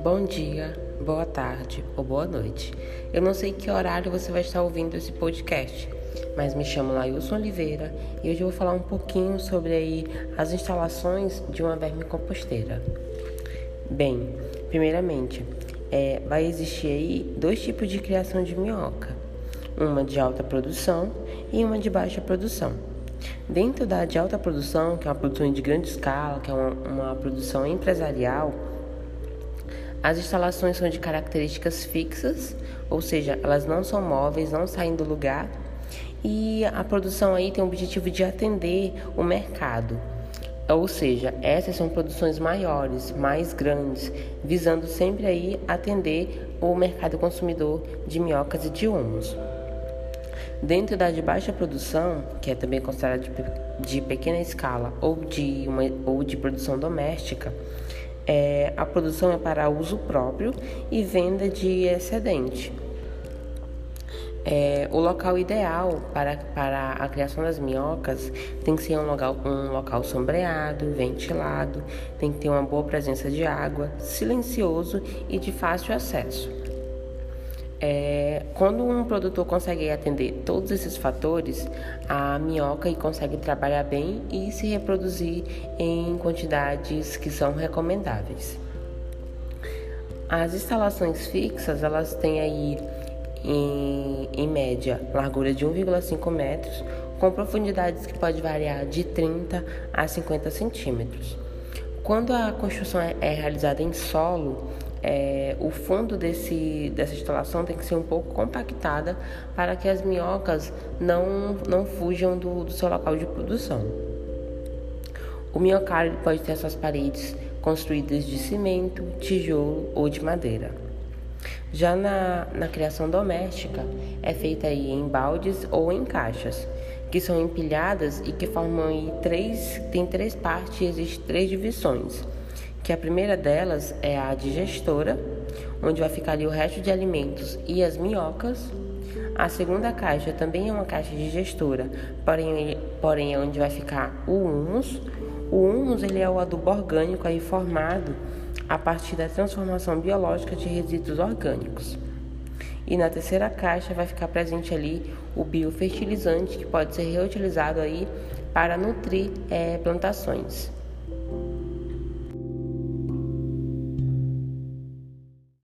Bom dia, boa tarde ou boa noite. Eu não sei que horário você vai estar ouvindo esse podcast, mas me chamo Lailson Oliveira e hoje eu vou falar um pouquinho sobre as instalações de uma vermicomposteira. Bem, primeiramente, vai existir dois tipos de criação de minhoca, uma de alta produção e uma de baixa produção. Dentro da de alta produção, que é uma produção de grande escala, que é uma produção empresarial, as instalações são de características fixas, ou seja, elas não são móveis, não saem do lugar. E a produção tem o objetivo de atender o mercado. Ou seja, essas são produções maiores, mais grandes, visando sempre atender o mercado consumidor de minhocas e de húmus. Dentro da de baixa produção, que é também considerada de pequena escala ou de produção doméstica, a produção é para uso próprio e venda de excedente. O local ideal para a criação das minhocas tem que ser um local sombreado, ventilado, tem que ter uma boa presença de água, silencioso e de fácil acesso. Quando um produtor consegue atender todos esses fatores, a minhoca consegue trabalhar bem e se reproduzir em quantidades que são recomendáveis. As instalações fixas, elas têm em média largura de 1,5 metros, com profundidades que pode variar de 30 a 50 centímetros. Quando a construção é realizada em solo, o fundo dessa instalação tem que ser um pouco compactada para que as minhocas não fujam do seu local de produção. O minhocário pode ter suas paredes construídas de cimento, tijolo ou de madeira. Já na criação doméstica, é feita em baldes ou em caixas, que são empilhadas e que formam três partes e existem três divisões. Que a primeira delas é a digestora, onde vai ficar o resto de alimentos e as minhocas. A segunda caixa também é uma caixa digestora, porém é onde vai ficar o húmus. O húmus é o adubo orgânico formado a partir da transformação biológica de resíduos orgânicos. E na terceira caixa vai ficar presente o biofertilizante, que pode ser reutilizado para nutrir plantações.